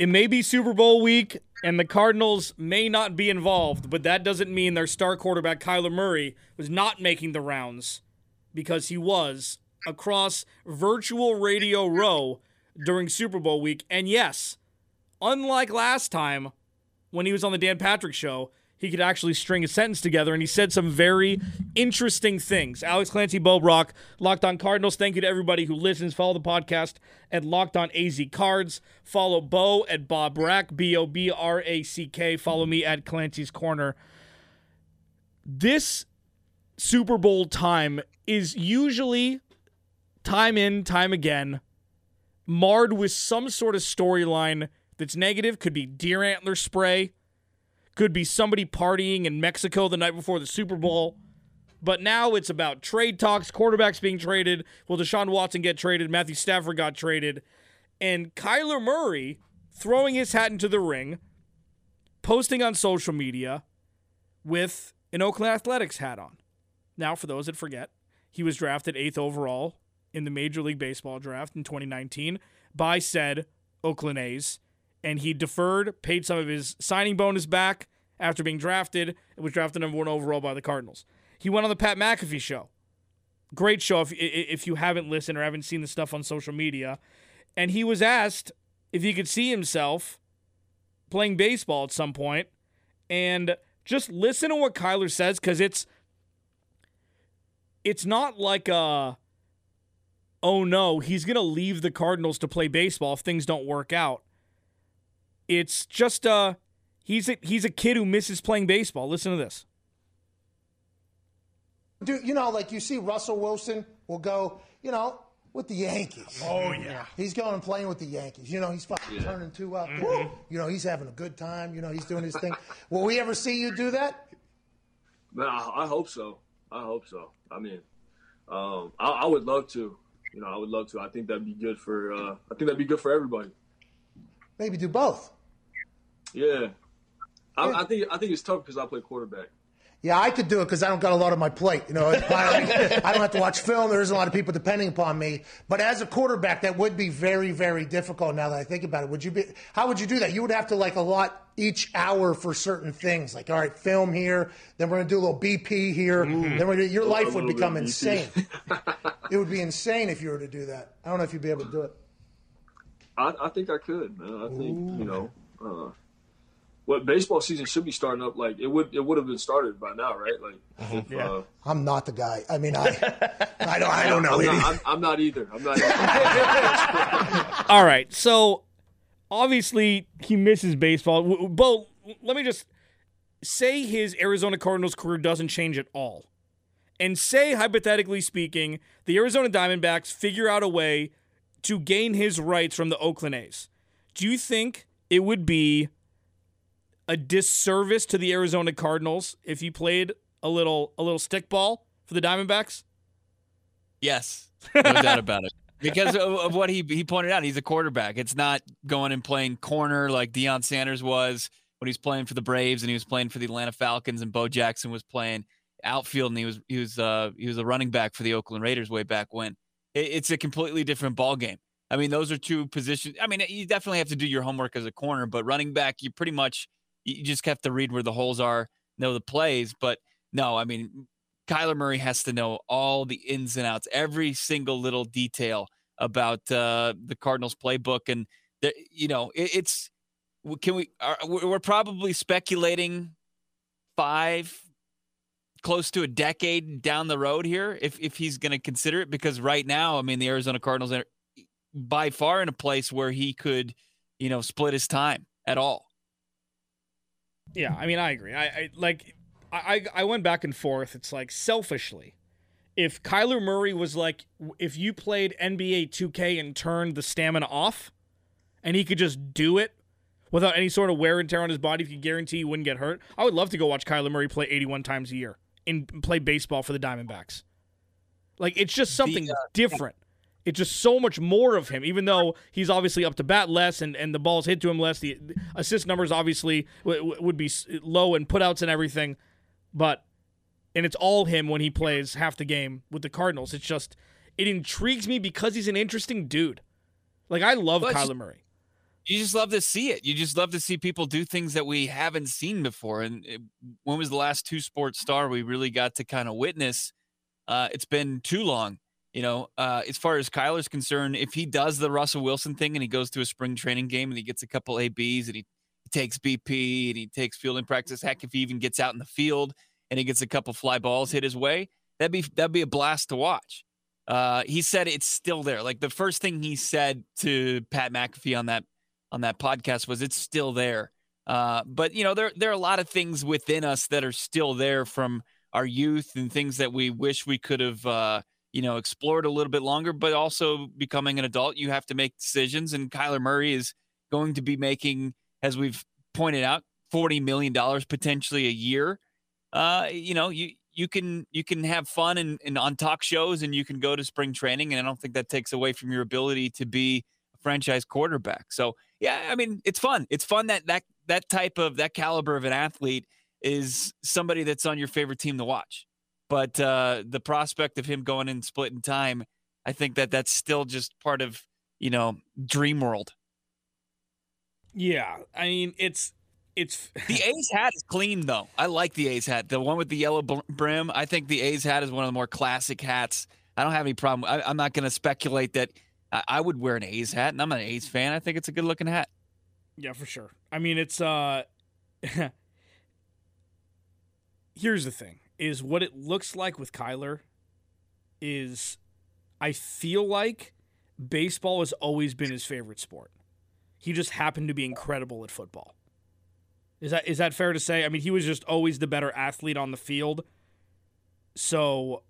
It may be Super Bowl week, and the Cardinals may not be involved, but that doesn't mean their star quarterback, Kyler Murray, was not making the rounds, because he was across virtual Radio Row during Super Bowl week. And yes, unlike last time when he was on the Dan Patrick Show, he could actually string a sentence together, and he said some very interesting things. Alex Clancy, Bo Brock, Locked On Cardinals. Thank you to everybody who listens. Follow the podcast at Locked On AZ Cards. Follow Bo at Bob Rack, B-O-B-R-A-C-K. Follow me at Clancy's Corner. This Super Bowl time is usually, time in, time again, marred with some sort of storyline that's negative. Could be deer antler spray. Could be somebody partying in Mexico the night before the Super Bowl. But now it's about trade talks, quarterbacks being traded. Will Deshaun Watson get traded? Matthew Stafford got traded. And Kyler Murray throwing his hat into the ring, posting on social media with an Oakland Athletics hat on. Now, for those that forget, he was drafted 8th overall in the Major League Baseball draft in 2019 by said Oakland A's. And he deferred, paid some of his signing bonus back after being drafted, and was drafted number 1 overall by the Cardinals. He went on the Pat McAfee Show. Great show if you haven't listened or haven't seen the stuff on social media. And he was asked if he could see himself playing baseball at some point. And just listen to what Kyler says, because it's not like a, oh no, he's going to leave the Cardinals to play baseball if things don't work out. It's just he's a kid who misses playing baseball. Listen to this. Dude, you know, like you see Russell Wilson will go, you know, with the Yankees. Oh, yeah. He's going and playing with the Yankees. You know, he's fucking turning two up. Mm-hmm. You know, he's having a good time. You know, he's doing his thing. Will we ever see you do that? Man, I hope so. I hope so. I mean, I would love to. You know, I would love to. I think that'd be good for everybody. Maybe do both. Yeah. I think it's tough because I play quarterback. Yeah, I could do it because I don't got a lot on my plate. You know, I don't have to watch film. There isn't a lot of people depending upon me. But as a quarterback, that would be very, very difficult. Now that I think about it, how would you do that? You would have to like allot each hour for certain things. Like, all right, film here. Then we're gonna do a little BP here. Mm-hmm. Then your life would become insane. It would be insane if you were to do that. I don't know if you'd be able to do it. I think I could, man. I think, you know, baseball season should be starting up. Like, it would have been started by now, right? Like, I'm not the guy. I mean, I don't know. I'm not either. All right. So, obviously, he misses baseball. Bo, let me just say his Arizona Cardinals career doesn't change at all. And say, hypothetically speaking, the Arizona Diamondbacks figure out a way to gain his rights from the Oakland A's. Do you think it would be a disservice to the Arizona Cardinals if he played a little stickball for the Diamondbacks? Yes, no doubt about it. Because of what he pointed out, he's a quarterback. It's not going and playing corner like Deion Sanders was when he was playing for the Braves and he was playing for the Atlanta Falcons, and Bo Jackson was playing outfield and he was a running back for the Oakland Raiders way back when. It's a completely different ball game. I mean, those are two positions. I mean, you definitely have to do your homework as a corner, but running back, you just have to read where the holes are, know the plays. But no, I mean, Kyler Murray has to know all the ins and outs, every single little detail about the Cardinals playbook. And, you know, we're probably speculating close to a decade down the road here if he's going to consider it, because right now, I mean, the Arizona Cardinals are by far in a place where he could, you know, split his time at all. Yeah, I mean, I agree. I went back and forth. It's like, selfishly, if Kyler Murray was like, if you played NBA 2K and turned the stamina off and he could just do it without any sort of wear and tear on his body, if you guarantee he wouldn't get hurt, I would love to go watch Kyler Murray play 81 times a year and play baseball for the Diamondbacks. Like, it's just something different. It's just so much more of him, even though he's obviously up to bat less and the ball's hit to him less. The assist numbers obviously would be low and putouts and everything. And it's all him when he plays half the game with the Cardinals. It's just, it intrigues me because he's an interesting dude. Like, I love Kyler Murray. You just love to see it. You just love to see people do things that we haven't seen before. And when was the last two sports star we really got to kind of witness? It's been too long, you know, as far as Kyler's concerned. If he does the Russell Wilson thing and he goes to a spring training game and he gets a couple ABs and he takes BP and he takes fielding practice, heck, if he even gets out in the field and he gets a couple fly balls hit his way, that'd be a blast to watch. He said it's still there. Like, the first thing he said to Pat McAfee on that podcast was it's still there. But, you know, there are a lot of things within us that are still there from our youth and things that we wish we could have, you know, explored a little bit longer. But also, becoming an adult, you have to make decisions. And Kyler Murray is going to be making, as we've pointed out, $40 million potentially a year. You know, you can have fun and on talk shows, and you can go to spring training. And I don't think that takes away from your ability to be a franchise quarterback. So, yeah, I mean, it's fun. It's fun that type of, that caliber of an athlete is somebody that's on your favorite team to watch. But the prospect of him going and splitting time, I think that's still just part of, you know, dream world. Yeah, I mean, it's the A's hat is clean, though. I like the A's hat, the one with the yellow brim. I think the A's hat is one of the more classic hats. I don't have any problem. I'm not going to speculate that I would wear an A's hat, and I'm an A's fan. I think it's a good looking hat. Yeah, for sure. I mean, it's here's the thing, is what it looks like with Kyler is, I feel like baseball has always been his favorite sport. He just happened to be incredible at football. Is that fair to say? I mean, he was just always the better athlete on the field. So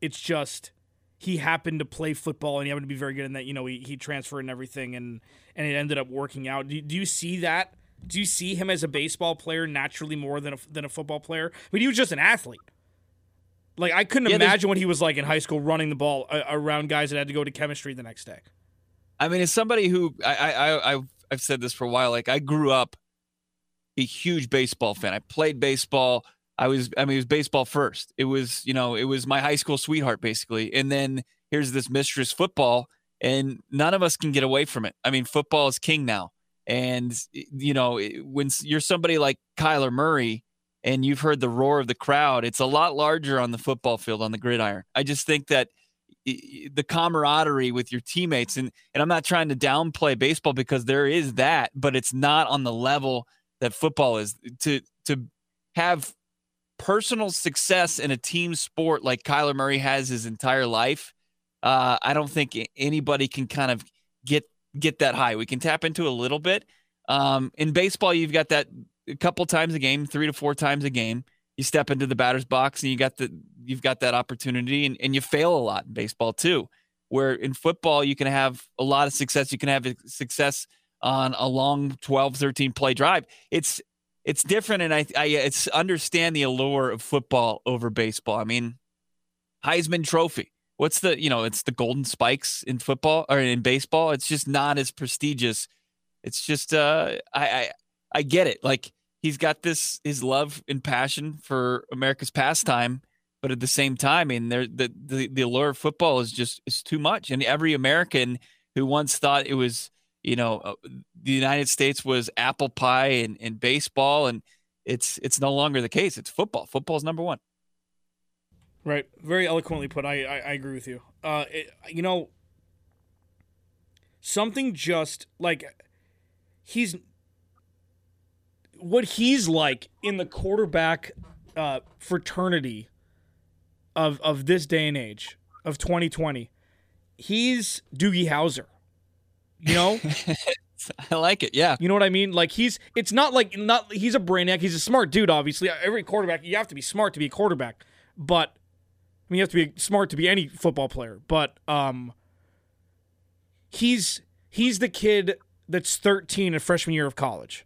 it's just, he happened to play football and he happened to be very good in that. You know, he transferred and everything, and it ended up working out. Do you see that? Do you see him as a baseball player naturally more than a football player? I mean, he was just an athlete. Like, I couldn't imagine what he was like in high school, running the ball around guys that had to go to chemistry the next day. I mean, as somebody who, I've said this for a while, like, I grew up a huge baseball fan. I played baseball. I mean, it was baseball first. It was, you know, it was my high school sweetheart, basically. And then here's this mistress football, and none of us can get away from it. I mean, football is king now. And, you know, when you're somebody like Kyler Murray and you've heard the roar of the crowd, it's a lot larger on the football field, on the gridiron. I just think that the camaraderie with your teammates, and I'm not trying to downplay baseball, because there is that, but it's not on the level that football is. To have personal success in a team sport like Kyler Murray has his entire life, I don't think anybody can kind of get that high. We can tap into a little bit. In baseball, you've got that a couple times a game, 3 to 4 times a game. You step into the batter's box and you've got that opportunity, and you fail a lot in baseball too. Where in football, you can have a lot of success. You can have success on a long 12, 13 play drive. It's different. And I understand the allure of football over baseball. I mean, Heisman Trophy. What's the, you know, it's the golden spikes in football, or in baseball. It's just not as prestigious. It's just, I get it. Like, he's got this, his love and passion for America's pastime, but at the same time, I mean, the allure of football is just, it's too much. And every American who once thought it was, you know, the United States was apple pie and baseball, and it's no longer the case. It's football. Football's number one. Right. Very eloquently put. I agree with you. You know, something just like what he's like in the quarterback fraternity of this day and age, of 2020. He's Doogie Howser, you know? I like it. Yeah. You know what I mean? Like, he's a brainiac. He's a smart dude. Obviously, every quarterback, you have to be smart to be a quarterback, but I mean, you have to be smart to be any football player, but he's the kid that's 13 in freshman year of college.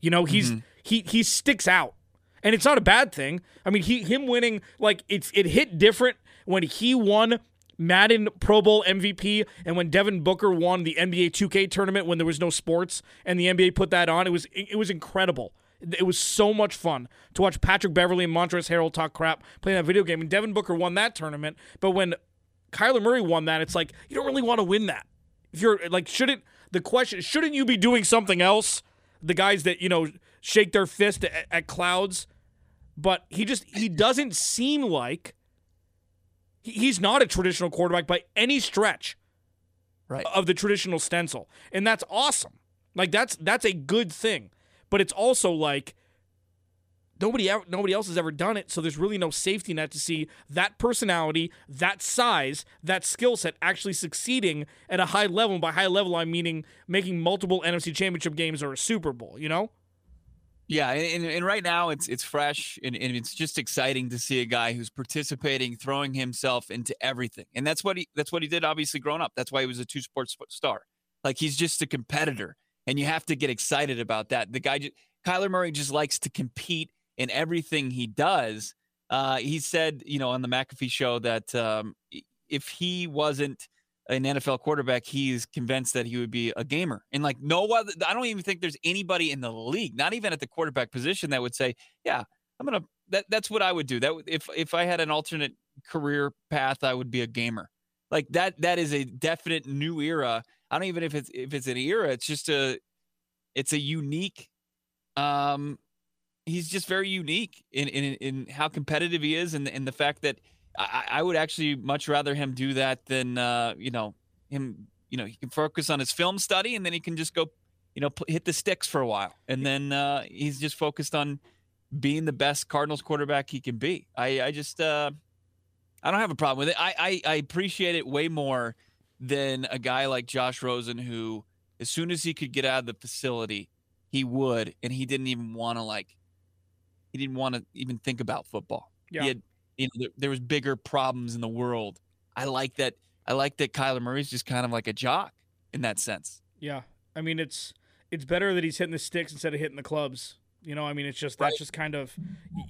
You know, he sticks out, and it's not a bad thing. I mean, him winning, like, it hit different when he won Madden Pro Bowl MVP, and when Devin Booker won the NBA 2K tournament when there was no sports, and the NBA put that on. It was incredible. It was so much fun to watch Patrick Beverly and Montrezl Harrell talk crap playing that video game. And Devin Booker won that tournament. But when Kyler Murray won that, it's like, you don't really want to win that. If you're like, shouldn't you be doing something else? The guys that, you know, shake their fist at clouds, but he doesn't seem like he's not a traditional quarterback by any stretch, right, of the traditional stencil, and that's awesome. Like that's a good thing, but it's also like nobody else has ever done it, so there's really no safety net to see that personality, that size, that skill set actually succeeding at a high level. And by high level, I'm meaning making multiple NFC Championship games or a Super Bowl, you know? Yeah, and right now it's fresh, and it's just exciting to see a guy who's participating, throwing himself into everything. And that's what he did, obviously, growing up. That's why he was a two-sport star. Like, he's just a competitor, and you have to get excited about that. The guy, Kyler Murray, just likes to compete in everything he does. He said, you know, on the McAfee show that if he wasn't an NFL quarterback, he's convinced that he would be a gamer. And like, I don't even think there's anybody in the league, not even at the quarterback position, that would say, yeah, that's what I would do. That if I had an alternate career path, I would be a gamer. Like that is a definite new era. I don't even if it's an era, it's just a unique, he's just very unique in how competitive he is, and the fact that I would actually much rather him do that than he can focus on his film study, and then he can just go, you know, hit the sticks for a while, and then he's just focused on being the best Cardinals quarterback he can be. I just I don't have a problem with it. I appreciate it way more than a guy like Josh Rosen, who as soon as he could get out of the facility, he would, and he didn't even want to He didn't want to even think about football. Yeah. He had, there was bigger problems in the world. I like that Kyler Murray's just kind of like a jock in that sense. Yeah. I mean, it's better that he's hitting the sticks instead of hitting the clubs. You know, I mean, it's just, that's just kind of,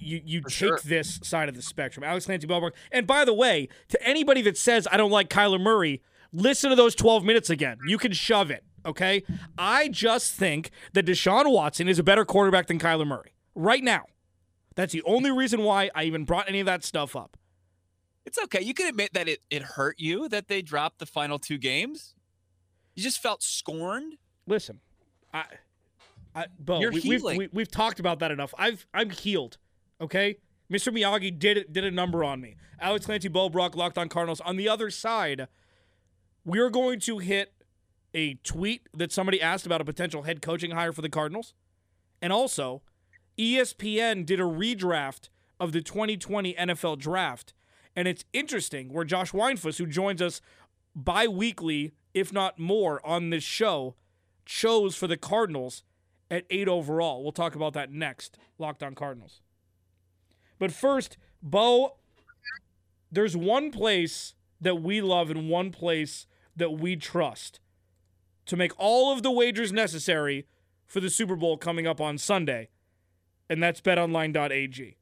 you take this side of the spectrum. Alex Clancy, Bo Brock. And by the way, to anybody that says, I don't like Kyler Murray, listen to those 12 minutes again. You can shove it. Okay. I just think that Deshaun Watson is a better quarterback than Kyler Murray right now. That's the only reason why I even brought any of that stuff up. It's okay. You can admit that it hurt you that they dropped the final two games. You just felt scorned. Listen, Bo, we've talked about that enough. I'm healed, okay? Mr. Miyagi did a number on me. Alex Clancy, Bo Brock, Locked On Cardinals. On the other side, we're going to hit a tweet that somebody asked about a potential head coaching hire for the Cardinals, and also ESPN did a redraft of the 2020 NFL Draft, and it's interesting where Josh Weinfuss, who joins us bi-weekly, if not more, on this show, chose for the Cardinals at 8 overall. We'll talk about that next, Locked On Cardinals. But first, Bo, there's one place that we love and one place that we trust to make all of the wagers necessary for the Super Bowl coming up on Sunday. And that's betonline.ag.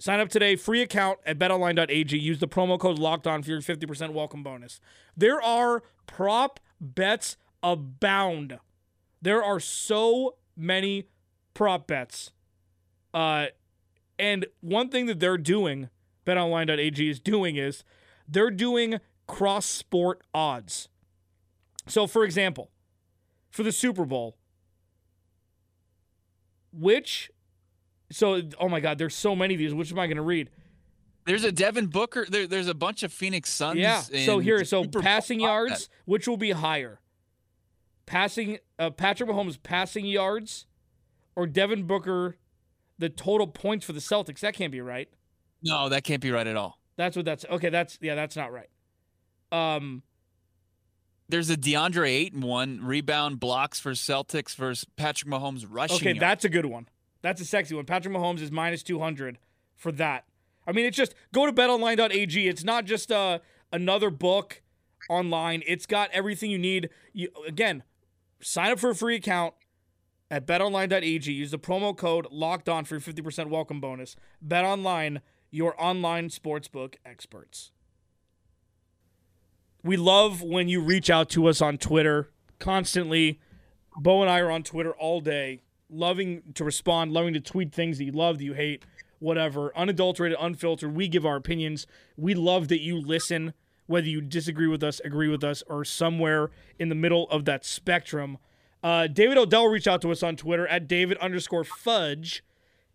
Sign up today, free account at betonline.ag. Use the promo code LOCKEDON for your 50% welcome bonus. There are prop bets abound. There are so many prop bets. And one thing that they're doing, betonline.ag is doing, is they're doing cross-sport odds. So, for example, for the Super Bowl, oh my God, there's so many of these. Which am I going to read? There's a Devin Booker. There's a bunch of Phoenix Suns. Yeah. So passing yards, which will be higher? Patrick Mahomes passing yards, or Devin Booker, the total points for the Celtics? That can't be right. No, that can't be right at all. That's not right. There's a DeAndre Ayton one, rebound blocks for Celtics versus Patrick Mahomes rushing. Okay, that's a good one. That's a sexy one. Patrick Mahomes is minus 200 for that. I mean, it's just go to betonline.ag. It's not just another book online. It's got everything you need. Again, sign up for a free account at betonline.ag. Use the promo code LOCKEDON for your 50% welcome bonus. BetOnline, your online sportsbook experts. We love when you reach out to us on Twitter constantly. Bo and I are on Twitter all day, loving to respond, loving to tweet things that you love, that you hate, whatever. Unadulterated, unfiltered. We give our opinions. We love that you listen. whether you disagree with us, agree with us, or somewhere in the middle of that spectrum. David Odell reached out to us on Twitter at David_Fudge,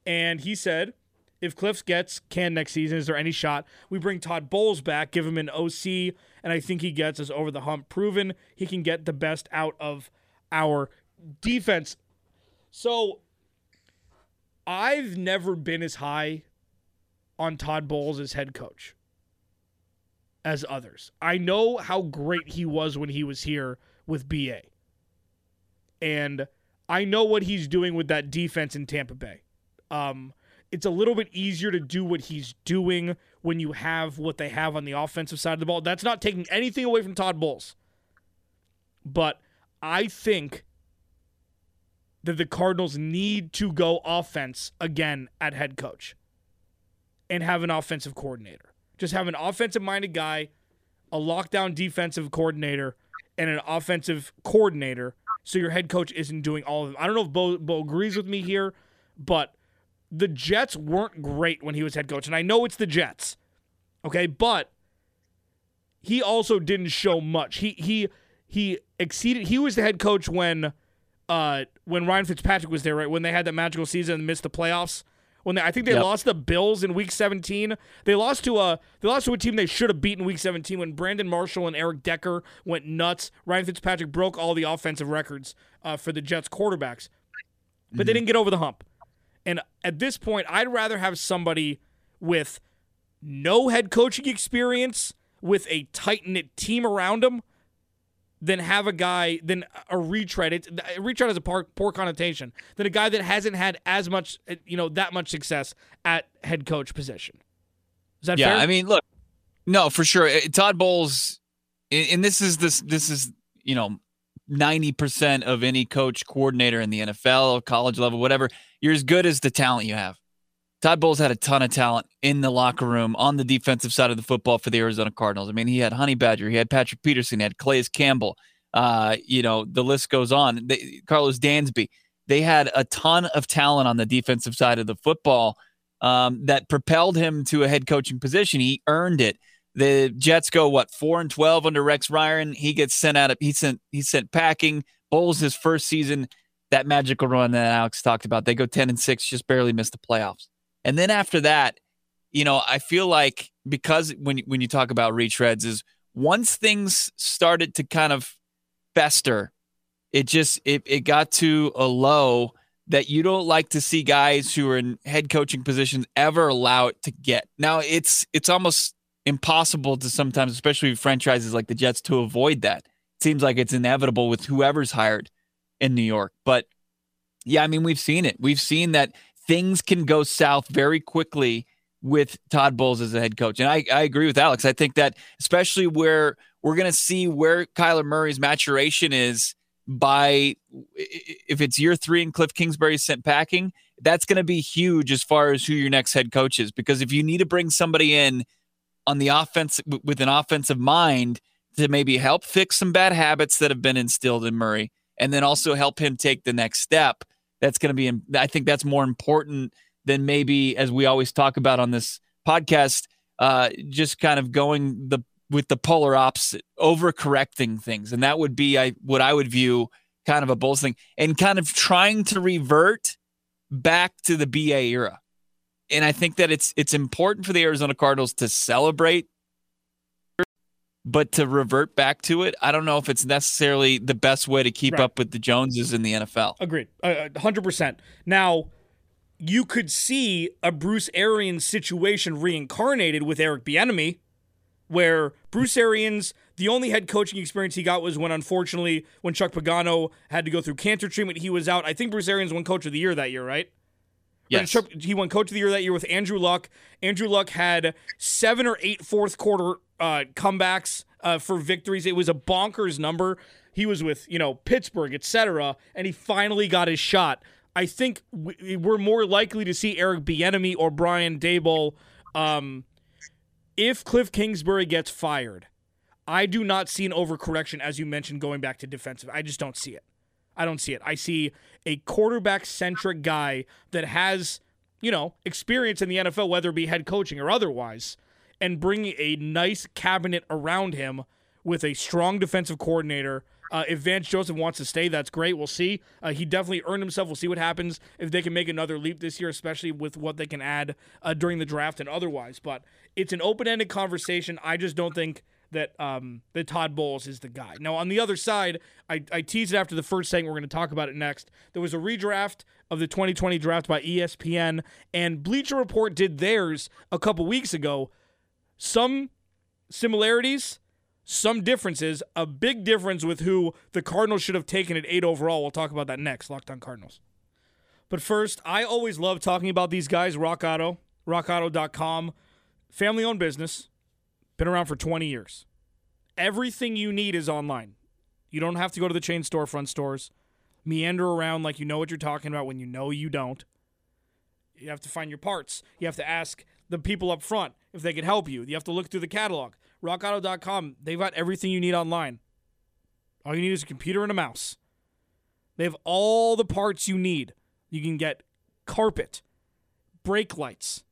and he said, if Cliff gets canned next season, is there any shot we bring Todd Bowles back, give him an OC, and I think he gets us over the hump, proven he can get the best out of our defense. So I've never been as high on Todd Bowles as head coach as others. I know how great he was when he was here with BA. And I know what he's doing with that defense in Tampa Bay. It's a little bit easier to do what he's doing when you have what they have on the offensive side of the ball. That's not taking anything away from Todd Bowles. But I think that the Cardinals need to go offense again at head coach and have an offensive coordinator. Just have an offensive-minded guy, a lockdown defensive coordinator, and an offensive coordinator, so your head coach isn't doing all of them. I don't know if Bo agrees with me here, but the Jets weren't great when he was head coach, and I know it's the Jets, okay? But he also didn't show much. He exceeded. He was the head coach when Ryan Fitzpatrick was there, right? When they had that magical season and missed the playoffs. When they, I think they lost the Bills in Week 17. They lost to a team they should have beaten Week 17 when Brandon Marshall and Eric Decker went nuts. Ryan Fitzpatrick broke all the offensive records for the Jets quarterbacks, but they didn't get over the hump. And at this point, I'd rather have somebody with no head coaching experience with a tight-knit team around him than have a guy, than a retread. A retread has a poor connotation. Than a guy that hasn't had as much, that much success at head coach position. Is that fair? Yeah, I mean, look, no, for sure. Todd Bowles, and this is 90% of any coach coordinator in the NFL, college level, whatever. You're as good as the talent you have. Todd Bowles had a ton of talent in the locker room on the defensive side of the football for the Arizona Cardinals. I mean, he had Honey Badger, he had Patrick Peterson, he had Calais Campbell. The list goes on. Carlos Dansby. They had a ton of talent on the defensive side of the football that propelled him to a head coaching position. He earned it. The Jets go 4-12 under Rex Ryan. He gets sent out of. He's sent packing. Bowles his first season. That magical run that Alex talked about. They go 10-6, just barely missed the playoffs. And then after that, I feel like because when you talk about retreads is once things started to kind of fester, it got to a low that you don't like to see guys who are in head coaching positions ever allow it to get. Now it's almost impossible to sometimes, especially with franchises like the Jets, to avoid that. It seems like it's inevitable with whoever's hired in New York. But yeah, I mean, we've seen it. We've seen that things can go south very quickly with Todd Bowles as a head coach. And I agree with Alex. I think that especially where we're going to see where Kyler Murray's maturation is by if it's year 3 and Cliff Kingsbury's sent packing, that's going to be huge as far as who your next head coach is. Because if you need to bring somebody in on the offense with an offensive mind to maybe help fix some bad habits that have been instilled in Murray, and then also help him take the next step. That's going to be, I think that's more important than maybe, as we always talk about on this podcast, just kind of going with the polar opposite, overcorrecting things. And that would be what I would view kind of a Bowles thing and kind of trying to revert back to the BA era. And I think that it's important for the Arizona Cardinals to celebrate, but to revert back to it, I don't know if it's necessarily the best way to keep up with the Joneses in the NFL. Agreed. 100%. Now, you could see a Bruce Arians situation reincarnated with Eric Bieniemy, where Bruce Arians, the only head coaching experience he got was when, unfortunately, when Chuck Pagano had to go through cancer treatment, he was out. I think Bruce Arians won Coach of the Year that year, right? Yes. He won Coach of the Year that year with Andrew Luck. Andrew Luck had 7 or 8 fourth-quarter comebacks for victories. It was a bonkers number. He was with, Pittsburgh, etc., and he finally got his shot. I think we're more likely to see Eric Bieniemy or Brian Daboll. If Cliff Kingsbury gets fired, I do not see an overcorrection, as you mentioned, going back to defensive. I just don't see it. I don't see it. I see a quarterback-centric guy that has, experience in the NFL, whether it be head coaching or otherwise, and bringing a nice cabinet around him with a strong defensive coordinator. If Vance Joseph wants to stay, that's great. We'll see. He definitely earned himself. We'll see what happens if they can make another leap this year, especially with what they can add during the draft and otherwise. But it's an open-ended conversation. I just don't think that that Todd Bowles is the guy. Now, on the other side, I teased it after the first segment. We're going to talk about it next. There was a redraft of the 2020 draft by ESPN, and Bleacher Report did theirs a couple weeks ago. Some similarities, some differences, a big difference with who the Cardinals should have taken at 8 overall. We'll talk about that next, Locked On Cardinals. But first, I always love talking about these guys, Rock Auto, rockauto.com, family-owned business, been around for 20 years. Everything you need is online. You don't have to go to the chain storefront stores, meander around like you know what you're talking about when you know you don't. You have to find your parts. You have to ask the people up front if they can help you. You have to look through the catalog. RockAuto.com, they've got everything you need online. All you need is a computer and a mouse. They have all the parts you need. You can get carpet, brake lights.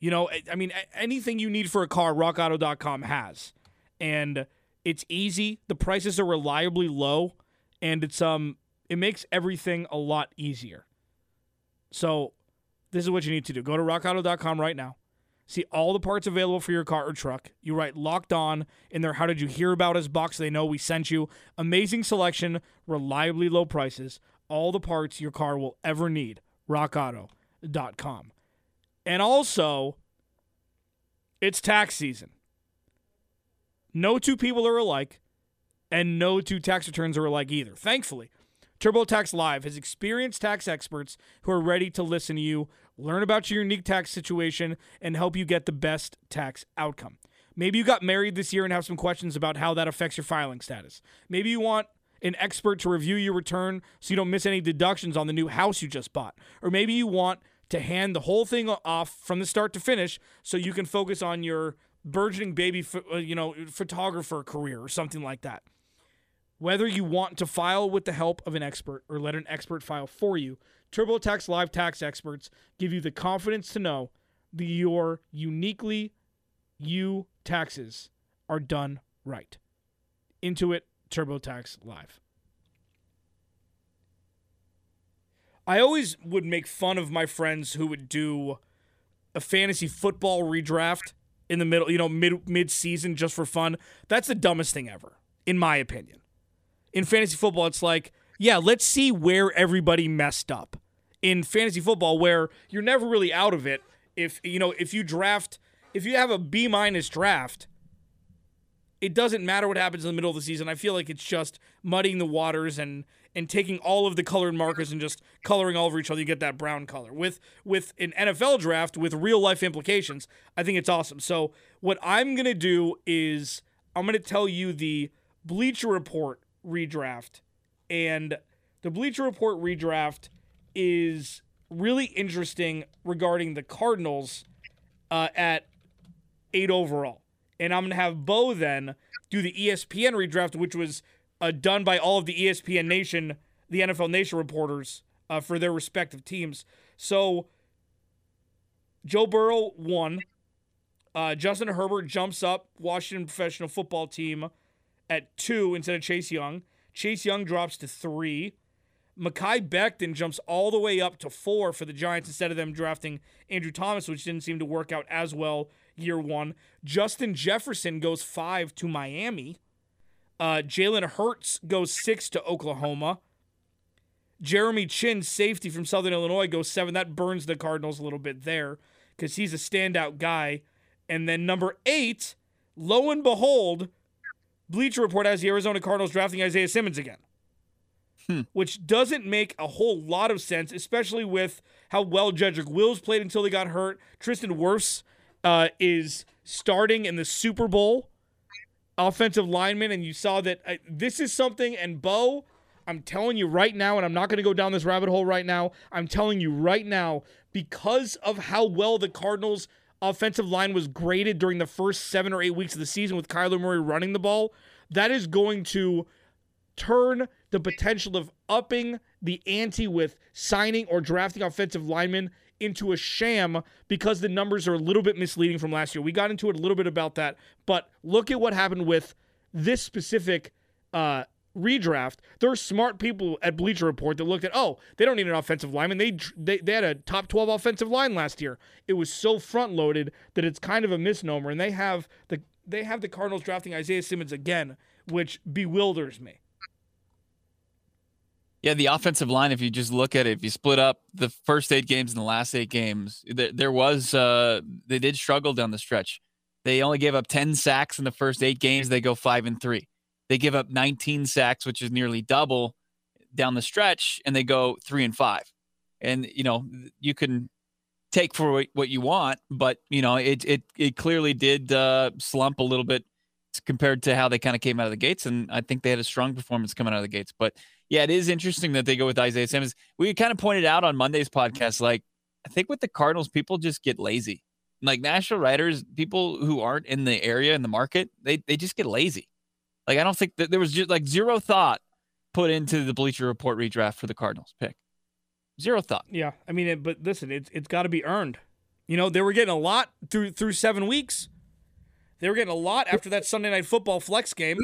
You know, I mean, anything you need for a car, RockAuto.com has. And it's easy. The prices are reliably low. And it's it makes everything a lot easier. So this is what you need to do. Go to RockAuto.com right now. See all the parts available for your car or truck. You write Locked On in their How Did You Hear About Us box. They know we sent you. Amazing selection, reliably low prices, all the parts your car will ever need. RockAuto.com. And also, it's tax season. No two people are alike, and no two tax returns are alike either. Thankfully, TurboTax Live has experienced tax experts who are ready to listen to you, learn about your unique tax situation, and help you get the best tax outcome. Maybe you got married this year and have some questions about how that affects your filing status. Maybe you want an expert to review your return so you don't miss any deductions on the new house you just bought. Or maybe you want to hand the whole thing off from the start to finish so you can focus on your burgeoning baby photographer career or something like that. Whether you want to file with the help of an expert or let an expert file for you, TurboTax Live tax experts give you the confidence to know that your uniquely you taxes are done right. Intuit TurboTax Live. I always would make fun of my friends who would do a fantasy football redraft in the middle, mid-season just for fun. That's the dumbest thing ever, in my opinion. In fantasy football, it's like, yeah, let's see where everybody messed up. In fantasy football, where you're never really out of it, if you have a B- draft, it doesn't matter what happens in the middle of the season. I feel like it's just muddying the waters and taking all of the colored markers and just coloring all over each other. You get that brown color. With an NFL draft with real-life implications, I think it's awesome. So what I'm going to do is I'm going to tell you the Bleacher Report redraft, and the Bleacher Report redraft is really interesting regarding the Cardinals at 8 overall. And I'm going to have Bo then do the ESPN redraft, which was done by all of the ESPN Nation, the NFL Nation reporters for their respective teams. So Joe Burrow won. Justin Herbert jumps up, Washington Professional Football Team, at 2 instead of Chase Young. Chase Young drops to 3. Mekhi Becton jumps all the way up to 4 for the Giants instead of them drafting Andrew Thomas, which didn't seem to work out as well year 1. Justin Jefferson goes 5 to Miami. Jalen Hurts goes 6 to Oklahoma. Jeremy Chin, safety from Southern Illinois, goes 7. That burns the Cardinals a little bit there because he's a standout guy. And then number 8, lo and behold, Bleacher Report has the Arizona Cardinals drafting Isaiah Simmons again, which doesn't make a whole lot of sense, especially with how well Jedrick Wills played until he got hurt. Tristan Wirfs is starting in the Super Bowl, offensive lineman, and you saw that this is something, and Bo, I'm telling you right now, and I'm not going to go down this rabbit hole right now, I'm telling you right now, because of how well the Cardinals offensive line was graded during the first 7 or 8 weeks of the season with Kyler Murray running the ball, that is going to turn the potential of upping the ante with signing or drafting offensive linemen into a sham because the numbers are a little bit misleading from last year. We got into it a little bit about that, but look at what happened with this specific redraft. There are smart people at Bleacher Report that looked at, oh, they don't need an offensive lineman. They had a top 12 offensive line last year. It was so front-loaded that it's kind of a misnomer, and they have the Cardinals drafting Isaiah Simmons again, which bewilders me. Yeah, the offensive line, if you just look at it, if you split up the first 8 games and the last 8 games, they did struggle down the stretch. They only gave up 10 sacks in the first 8 games. They go 5-3. They give up 19 sacks, which is nearly double down the stretch, and they go 3-5. And, you know, you can take for what you want, but, you know, it clearly did slump a little bit compared to how they kind of came out of the gates, and I think they had a strong performance coming out of the gates. But, yeah, it is interesting that they go with Isaiah Simmons. We kind of pointed out on Monday's podcast, like, I think with the Cardinals, people just get lazy. Like, national writers, people who aren't in the area, in the market, they just get lazy. Like, I don't think that there was just, like, zero thought put into the Bleacher Report redraft for the Cardinals pick. Zero thought. Yeah, I mean, but listen, it's got to be earned. You know, they were getting a lot through 7 weeks. They were getting a lot after that Sunday Night Football flex game.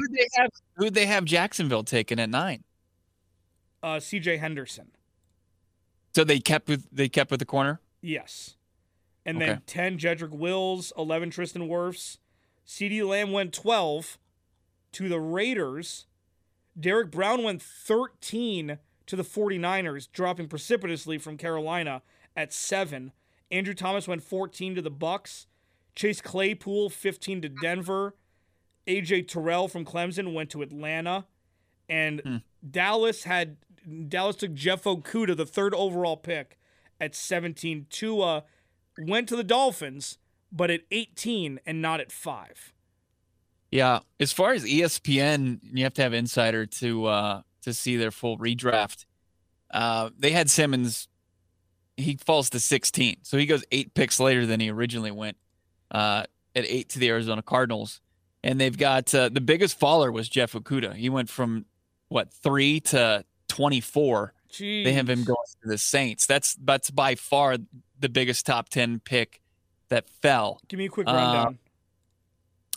Who'd they have Jacksonville taken at 9? C.J. Henderson. So they kept with the corner? Yes. And then 10, Jedrick Wills, 11, Tristan Wirfs. CeeDee Lamb went 12 to the Raiders. Derrick Brown went 13 to the 49ers, dropping precipitously from Carolina at 7. Andrew Thomas went 14 to the Bucks. Chase Claypool, 15 to Denver. A.J. Terrell from Clemson went to Atlanta. And Dallas took Jeff Okuda, the 3rd overall pick, at 17. Tua went to the Dolphins, but at 18 and not at 5. Yeah, as far as ESPN, you have to have Insider to see their full redraft. They had Simmons. He falls to 16, so he goes 8 picks later than he originally went at 8 to the Arizona Cardinals. And they've got the biggest faller was Jeff Okuda. He went from, 3 to 24. Jeez. They have him going to the Saints. That's by far the biggest top 10 pick that fell. Give me a quick rundown.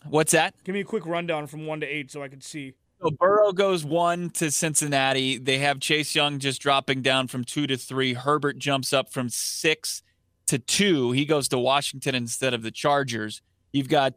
What's that? Give me a quick rundown from 1 to 8 so I can see. So Burrow goes 1 to Cincinnati. They have Chase Young just dropping down from 2 to 3. Herbert jumps up from 6 to 2. He goes to Washington instead of the Chargers. You've got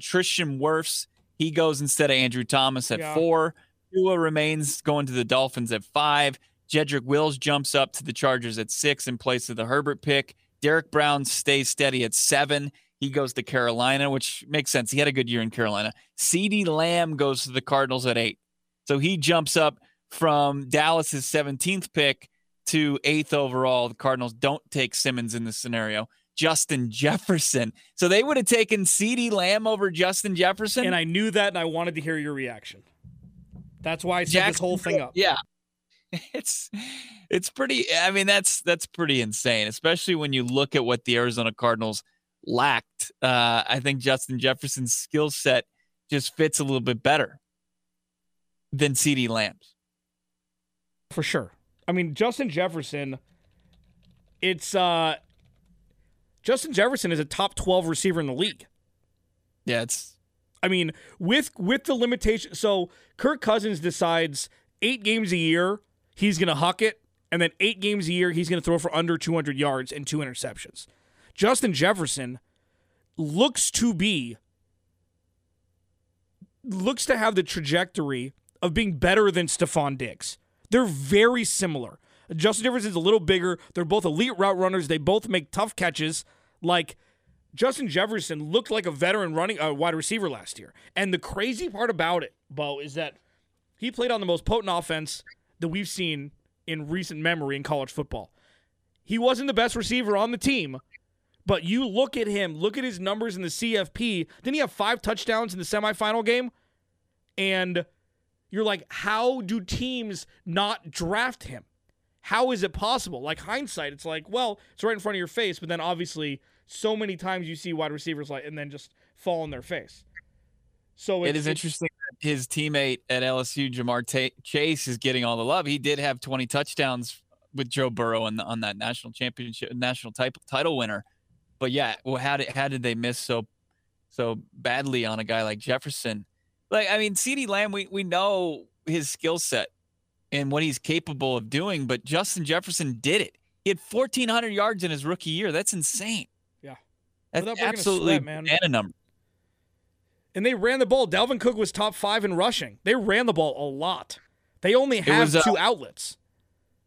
Tristan Wirfs. He goes instead of Andrew Thomas at 4. Tua remains going to the Dolphins at 5. Jedrick Wills jumps up to the Chargers at 6 in place of the Herbert pick. Derrick Brown stays steady at 7. He goes to Carolina, which makes sense. He had a good year in Carolina. CeeDee Lamb goes to the Cardinals at 8. So he jumps up from Dallas's 17th pick to 8th overall. The Cardinals don't take Simmons in this scenario. Justin Jefferson. So they would have taken CeeDee Lamb over Justin Jefferson. And I knew that, and I wanted to hear your reaction. That's why I set this whole thing up. Yeah. It's pretty, I mean, that's pretty insane, especially when you look at what the Arizona Cardinals lacked. I think Justin Jefferson's skill set just fits a little bit better than CeeDee Lamb's. For sure. I mean, Justin Jefferson is a top 12 receiver in the league. Yeah, I mean, with the limitation, so Kirk Cousins decides 8 games a year he's going to huck it, and then 8 games a year he's going to throw for under 200 yards and 2 interceptions. Justin Jefferson looks to have the trajectory of being better than Stephon Diggs. They're very similar. Justin Jefferson's a little bigger. They're both elite route runners. They both make tough catches. Like, Justin Jefferson looked like a veteran running wide receiver last year. And the crazy part about it, Bo, is that he played on the most potent offense that we've seen in recent memory in college football. He wasn't the best receiver on the team, but you look at him, look at his numbers in the CFP. Didn't he have 5 touchdowns in the semifinal game? And you're like, how do teams not draft him? How is it possible? Like, hindsight, it's like, well, it's right in front of your face, but then obviously so many times you see wide receivers like and then just fall on their face. So it is interesting that his teammate at LSU, Jamar Chase, is getting all the love. He did have 20 touchdowns with Joe Burrow on that national title winner. But yeah, well, how did they miss so badly on a guy like Jefferson? Like, I mean, CeeDee Lamb, we know his skill set and what he's capable of doing, but Justin Jefferson did it. He had 1,400 yards in his rookie year. That's insane. Yeah. That's absolutely banana number. And they ran the ball. Dalvin Cook was top 5 in rushing. They ran the ball a lot. They only have two outlets.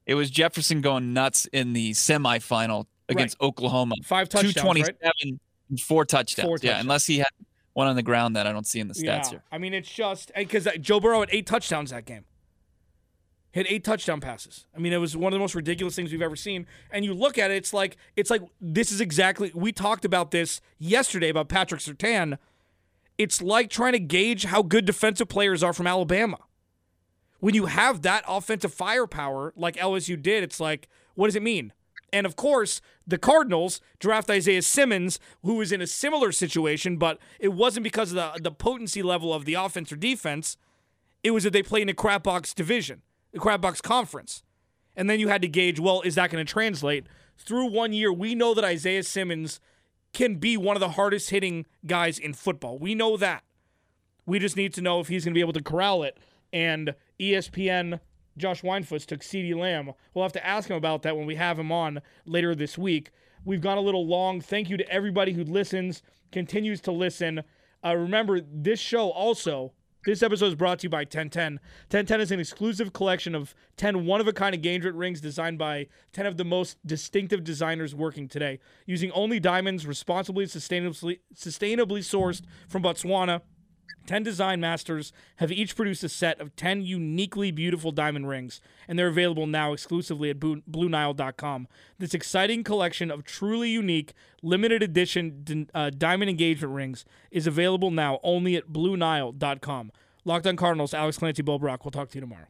It was Jefferson going nuts in the semifinal against Oklahoma. 5 touchdowns, 227 and 4 touchdowns. Yeah, unless he had one on the ground that I don't see in the stats here. I mean, it's just because Joe Burrow had 8 touchdowns that game. Hit 8 touchdown passes. I mean, it was one of the most ridiculous things we've ever seen. And you look at it, it's like this is exactly, we talked about this yesterday about Patrick Surtain. It's like trying to gauge how good defensive players are from Alabama. When you have that offensive firepower like LSU did, it's like, what does it mean? And, of course, the Cardinals draft Isaiah Simmons, who was in a similar situation, but it wasn't because of the potency level of the offense or defense. It was that they played in a crapbox division, the crapbox conference. And then you had to gauge, well, is that going to translate? Through 1 year, we know that Isaiah Simmons can be one of the hardest-hitting guys in football. We know that. We just need to know if he's going to be able to corral it. And ESPN Josh Weinfuss took CeeDee Lamb. We'll have to ask him about that when we have him on later this week. We've gone a little long. Thank you to everybody who listens, continues to listen. Remember, this show also, this episode is brought to you by 1010. 1010 is an exclusive collection of 10 one-of-a-kind engagement rings designed by 10 of the most distinctive designers working today. Using only diamonds, responsibly and sustainably sourced from Botswana, 10 design masters have each produced a set of 10 uniquely beautiful diamond rings, and they're available now exclusively at BlueNile.com. This exciting collection of truly unique, limited edition diamond engagement rings is available now only at BlueNile.com. Locked On Cardinals, Alex Clancy, Bo Brock. We'll talk to you tomorrow.